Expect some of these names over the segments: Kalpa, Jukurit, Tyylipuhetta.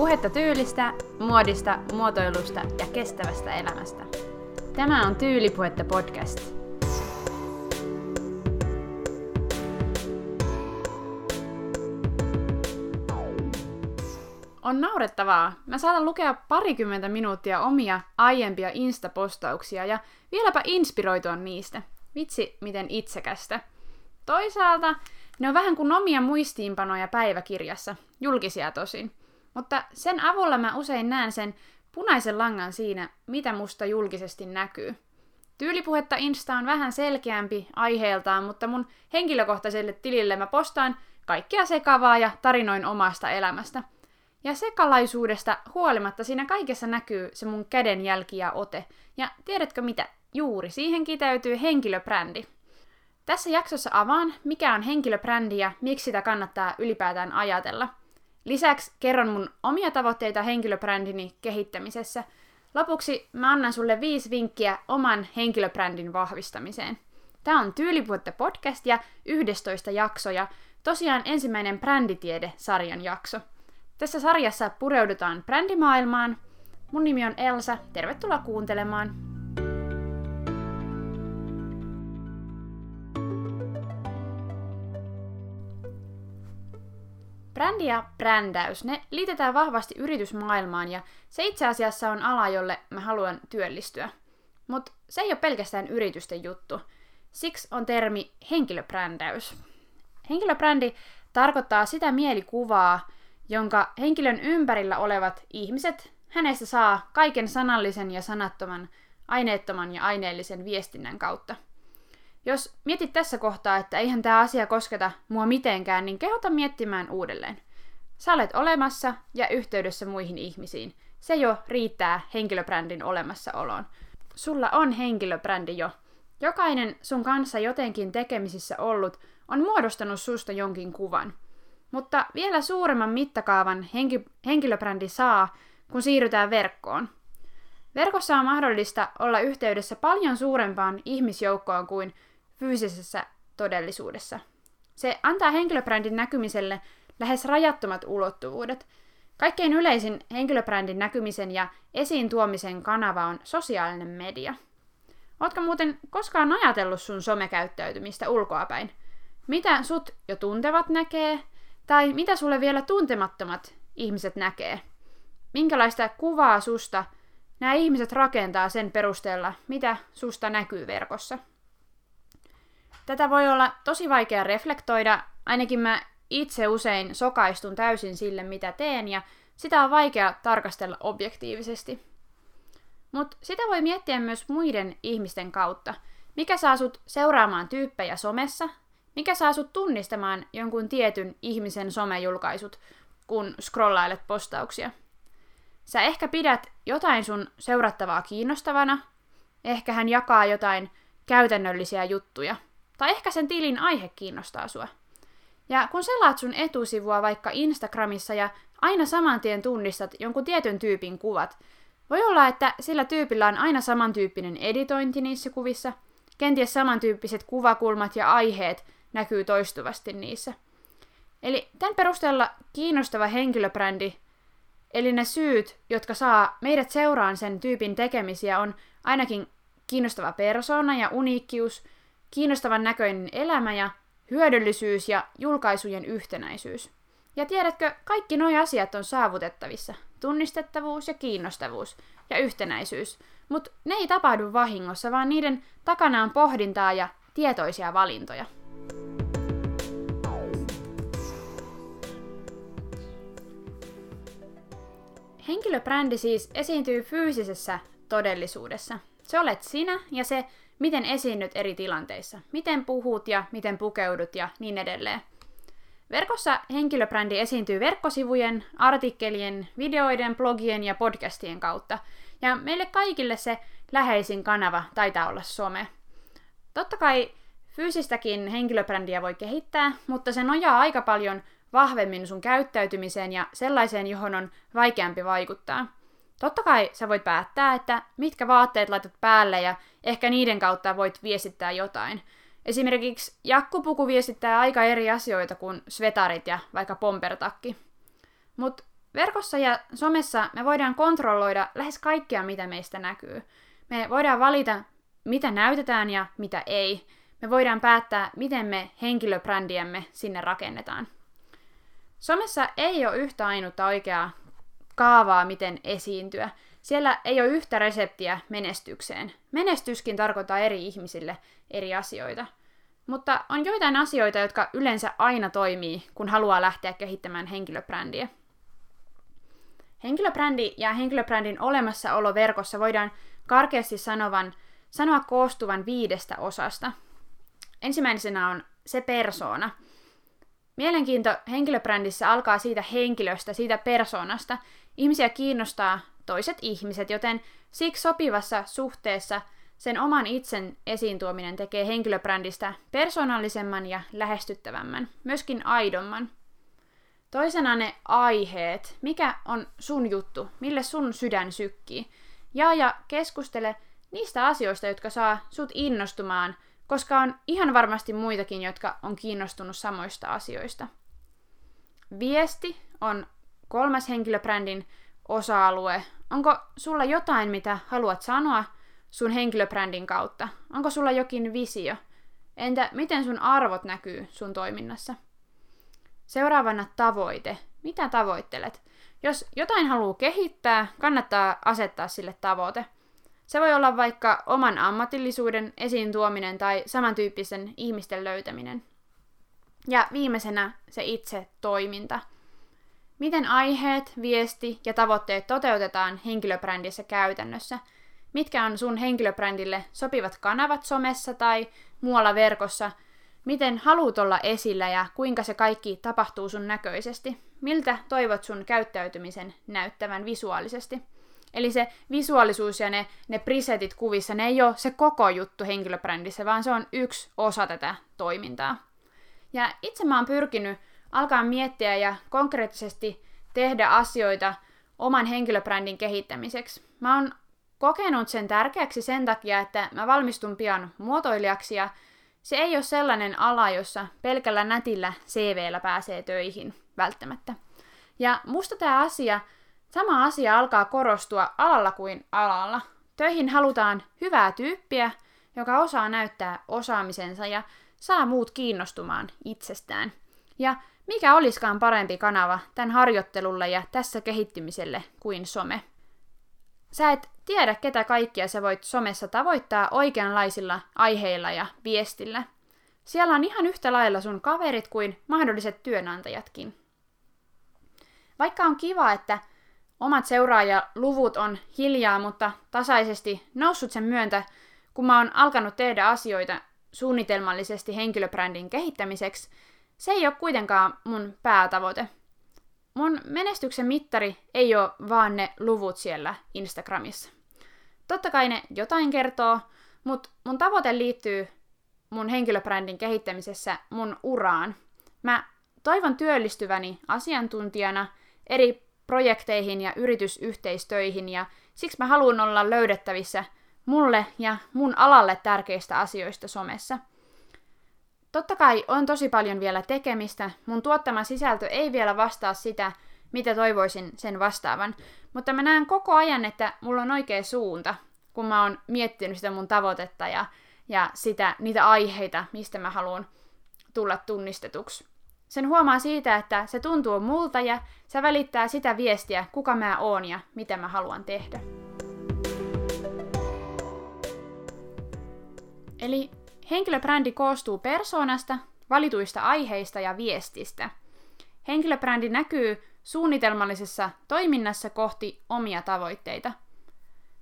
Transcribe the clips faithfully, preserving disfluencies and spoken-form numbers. Puhetta tyylistä, muodista, muotoilusta ja kestävästä elämästä. Tämä on Tyylipuhetta podcast. On naurettavaa. Mä saatan lukea parikymmentä minuuttia omia aiempia Insta-postauksia ja vieläpä inspiroitua niistä. Vitsi, miten itsekästä. Toisaalta ne on vähän kuin omia muistiinpanoja päiväkirjassa, julkisia tosin. Mutta sen avulla mä usein näen sen punaisen langan siinä, mitä musta julkisesti näkyy. Tyylipuhetta Insta on vähän selkeämpi aiheeltaan, mutta mun henkilökohtaiselle tilille mä postaan kaikkea sekavaa ja tarinoin omasta elämästä. Ja sekalaisuudesta huolimatta siinä kaikessa näkyy se mun kädenjälki ja ote. Ja tiedätkö mitä? Juuri siihen kiteytyy henkilöbrändi. Tässä jaksossa avaan, mikä on henkilöbrändi ja miksi sitä kannattaa ylipäätään ajatella. Lisäksi kerron mun omia tavoitteita henkilöbrändini kehittämisessä. Lopuksi mä annan sulle viisi vinkkiä oman henkilöbrändin vahvistamiseen. Tää on Tyylipuhetta podcast ja yksitoista jakso ja tosiaan ensimmäinen bränditiede-sarjan jakso. Tässä sarjassa pureudutaan brändimaailmaan. Mun nimi on Elsa, tervetuloa kuuntelemaan! Brändi ja brändäys, ne liitetään vahvasti yritysmaailmaan ja se itse asiassa on ala, jolle mä haluan työllistyä. Mutta se ei ole pelkästään yritysten juttu. Siksi on termi henkilöbrändäys. Henkilöbrändi tarkoittaa sitä mielikuvaa, jonka henkilön ympärillä olevat ihmiset hänestä saa kaiken sanallisen ja sanattoman, aineettoman ja aineellisen viestinnän kautta. Jos mietit tässä kohtaa, että eihän tämä asia kosketa mua mitenkään, niin kehota miettimään uudelleen. Sä olet olemassa ja yhteydessä muihin ihmisiin. Se jo riittää henkilöbrändin olemassaoloon. Sulla on henkilöbrändi jo. Jokainen sun kanssa jotenkin tekemisissä ollut on muodostanut susta jonkin kuvan. Mutta vielä suuremman mittakaavan henki- henkilöbrändi saa, kun siirrytään verkkoon. Verkossa on mahdollista olla yhteydessä paljon suurempaan ihmisjoukkoon kuin fyysisessä todellisuudessa. Se antaa henkilöbrändin näkymiselle lähes rajattomat ulottuvuudet. Kaikkein yleisin henkilöbrändin näkymisen ja esiin tuomisen kanava on sosiaalinen media. Ootko muuten koskaan ajatellut sun somekäyttäytymistä ulkoapäin? Mitä sut jo tuntevat näkee? Tai mitä sulle vielä tuntemattomat ihmiset näkee? Minkälaista kuvaa susta nämä ihmiset rakentaa sen perusteella, mitä susta näkyy verkossa? Tätä voi olla tosi vaikea reflektoida, ainakin mä itse usein sokaistun täysin sille, mitä teen, ja sitä on vaikea tarkastella objektiivisesti. Mutta sitä voi miettiä myös muiden ihmisten kautta. Mikä saa sut seuraamaan tyyppejä somessa? Mikä saa sut tunnistamaan jonkun tietyn ihmisen somejulkaisut, kun scrollailet postauksia? Sä ehkä pidät jotain sun seurattavaa kiinnostavana, ehkä hän jakaa jotain käytännöllisiä juttuja, tai ehkä sen tilin aihe kiinnostaa sua. Ja kun selaat sun etusivua vaikka Instagramissa ja aina saman tien tunnistat jonkun tietyn tyypin kuvat, voi olla, että sillä tyypillä on aina samantyyppinen editointi niissä kuvissa, kenties samantyyppiset kuvakulmat ja aiheet näkyy toistuvasti niissä. Eli tämän perusteella kiinnostava henkilöbrändi, eli ne syyt, jotka saa meidät seuraan sen tyypin tekemisiä, on ainakin kiinnostava persoona ja uniikkius, kiinnostavan näköinen elämä ja hyödyllisyys ja julkaisujen yhtenäisyys. Ja tiedätkö, kaikki nuo asiat on saavutettavissa. Tunnistettavuus ja kiinnostavuus ja yhtenäisyys. Mutta ne ei tapahdu vahingossa, vaan niiden takana on pohdintaa ja tietoisia valintoja. Henkilöbrändi siis esiintyy fyysisessä todellisuudessa. Se olet sinä ja se, miten esiinnyt eri tilanteissa, miten puhut ja miten pukeudut ja niin edelleen. Verkossa henkilöbrändi esiintyy verkkosivujen, artikkelien, videoiden, blogien ja podcastien kautta. Ja meille kaikille se läheisin kanava taitaa olla some. Totta kai fyysistäkin henkilöbrändiä voi kehittää, mutta se nojaa aika paljon vahvemmin sun käyttäytymiseen ja sellaiseen, johon on vaikeampi vaikuttaa. Totta kai sä voit päättää, että mitkä vaatteet laitat päälle ja ehkä niiden kautta voit viestittää jotain. Esimerkiksi jakkupuku viestittää aika eri asioita kuin svetarit ja vaikka pompertakki. Mut Verkossa ja somessa me voidaan kontrolloida lähes kaikkea, mitä meistä näkyy. Me voidaan valita, mitä näytetään ja mitä ei. Me voidaan päättää, miten me henkilöbrändiämme sinne rakennetaan. Somessa ei ole yhtä ainutta oikeaa kaavaa, miten esiintyä. Siellä ei ole yhtä reseptiä menestykseen. Menestyskin tarkoittaa eri ihmisille eri asioita. Mutta on joitain asioita, jotka yleensä aina toimii, kun haluaa lähteä kehittämään henkilöbrändiä. Henkilöbrändi ja henkilöbrändin olemassaolo verkossa voidaan karkeasti sanovan, sanoa koostuvan viidestä osasta. Ensimmäisenä on se persoona. Mielenkiinto henkilöbrändissä alkaa siitä henkilöstä, siitä persoonasta. Ihmisiä kiinnostaa toiset ihmiset, joten siksi sopivassa suhteessa sen oman itsen esiin tuominen tekee henkilöbrändistä persoonallisemman ja lähestyttävämmän, myöskin aidomman. Toisena ne aiheet. Mikä on sun juttu? Mille sun sydän sykkii? Jaa ja keskustele niistä asioista, jotka saa sut innostumaan, koska on ihan varmasti muitakin, jotka on kiinnostunut samoista asioista. Viesti on kolmas henkilöbrändin osa-alue. Onko sulla jotain, mitä haluat sanoa sun henkilöbrändin kautta? Onko sulla jokin visio? Entä miten sun arvot näkyy sun toiminnassa? Seuraavana tavoite. Mitä tavoittelet? Jos jotain haluaa kehittää, kannattaa asettaa sille tavoite. Se voi olla vaikka oman ammatillisuuden esiin tuominen tai samantyyppisen ihmisten löytäminen. Ja viimeisenä se itse toiminta. Miten aiheet, viesti ja tavoitteet toteutetaan henkilöbrändissä käytännössä? Mitkä on sun henkilöbrändille sopivat kanavat somessa tai muualla verkossa? Miten haluat olla esillä ja kuinka se kaikki tapahtuu sun näköisesti? Miltä toivot sun käyttäytymisen näyttävän visuaalisesti? Eli se visuaalisuus ja ne, ne presetit kuvissa, ne ei ole se koko juttu henkilöbrändissä, vaan se on yksi osa tätä toimintaa. Ja itse mä oon pyrkinyt alkaa miettiä ja konkreettisesti tehdä asioita oman henkilöbrändin kehittämiseksi. Mä oon kokenut sen tärkeäksi sen takia, että mä valmistun pian muotoilijaksi ja se ei ole sellainen ala, jossa pelkällä nätillä C V:llä pääsee töihin välttämättä. Ja musta tämä asia, sama asia alkaa korostua alalla kuin alalla. Töihin halutaan hyvää tyyppiä, joka osaa näyttää osaamisensa ja saa muut kiinnostumaan itsestään. Ja mikä olisikaan parempi kanava tämän harjoittelulle ja tässä kehittymiselle kuin some. Sä et tiedä, ketä kaikkia sä voit somessa tavoittaa oikeanlaisilla aiheilla ja viestillä. Siellä on ihan yhtä lailla sun kaverit kuin mahdolliset työnantajatkin. Vaikka on kiva, että omat seuraajaluvut on hiljaa, mutta tasaisesti noussut sen myöntä, kun mä oon alkanut tehdä asioita suunnitelmallisesti henkilöbrändin kehittämiseksi, se ei ole kuitenkaan mun päätavoite. Mun menestyksen mittari ei ole vaan ne luvut siellä Instagramissa. Totta kai ne jotain kertoo, mutta mun tavoite liittyy mun henkilöbrändin kehittämisessä mun uraan. Mä toivon työllistyväni asiantuntijana eri projekteihin ja yritysyhteistöihin ja siksi mä haluan olla löydettävissä mulle ja mun alalle tärkeistä asioista somessa. Totta kai on tosi paljon vielä tekemistä, mun tuottama sisältö ei vielä vastaa sitä, mitä toivoisin sen vastaavan, mutta mä näen koko ajan, että mulla on oikea suunta, kun mä oon miettinyt sitä mun tavoitetta ja, ja sitä, niitä aiheita, mistä mä haluan tulla tunnistetuksi. Sen huomaa siitä, että se tuntuu multa ja se välittää sitä viestiä, kuka mä oon ja mitä mä haluan tehdä. Eli henkilöbrändi koostuu persoonasta, valituista aiheista ja viestistä. Henkilöbrändi näkyy suunnitelmallisessa toiminnassa kohti omia tavoitteita.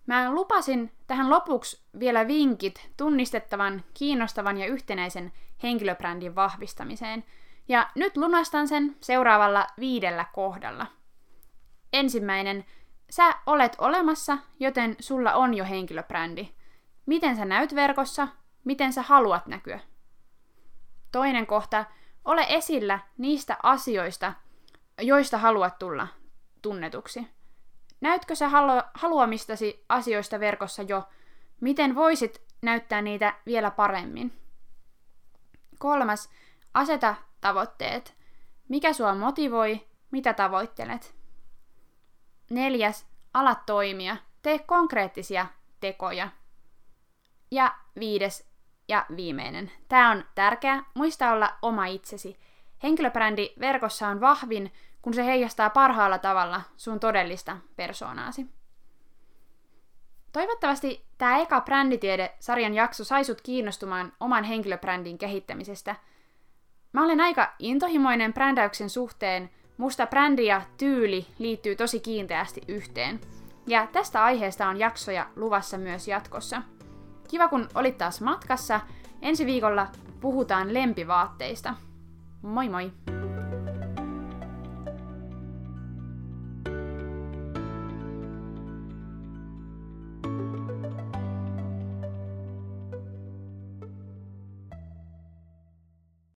Mä lupasin tähän lopuksi vielä vinkit tunnistettavan, kiinnostavan ja yhtenäisen henkilöbrändin vahvistamiseen. Ja nyt lunastan sen seuraavalla viidellä kohdalla. Ensimmäinen. Sä olet olemassa, joten sulla on jo henkilöbrändi. Miten sä näyt verkossa? Miten sä haluat näkyä? Toinen kohta. Ole esillä niistä asioista, joista haluat tulla tunnetuksi. Näytkö sä haluamistasi asioista verkossa jo? Miten voisit näyttää niitä vielä paremmin? Kolmas. Aseta tavoitteet. Mikä sua motivoi? Mitä tavoittelet? Neljäs, ala toimia. Tee konkreettisia tekoja. Ja viides ja viimeinen. Tämä on tärkeä. Muista olla oma itsesi. Henkilöbrändi verkossa on vahvin, kun se heijastaa parhaalla tavalla sun todellista persoonaasi. Toivottavasti tämä eka bränditiede-sarjan jakso sai sut kiinnostumaan oman henkilöbrändin kehittämisestä. Mä olen aika intohimoinen brändäyksen suhteen. Musta brändi ja tyyli liittyy tosi kiinteästi yhteen. Ja tästä aiheesta on jaksoja luvassa myös jatkossa. Kiva kun olit taas matkassa. Ensi viikolla puhutaan lempivaatteista. Moi moi!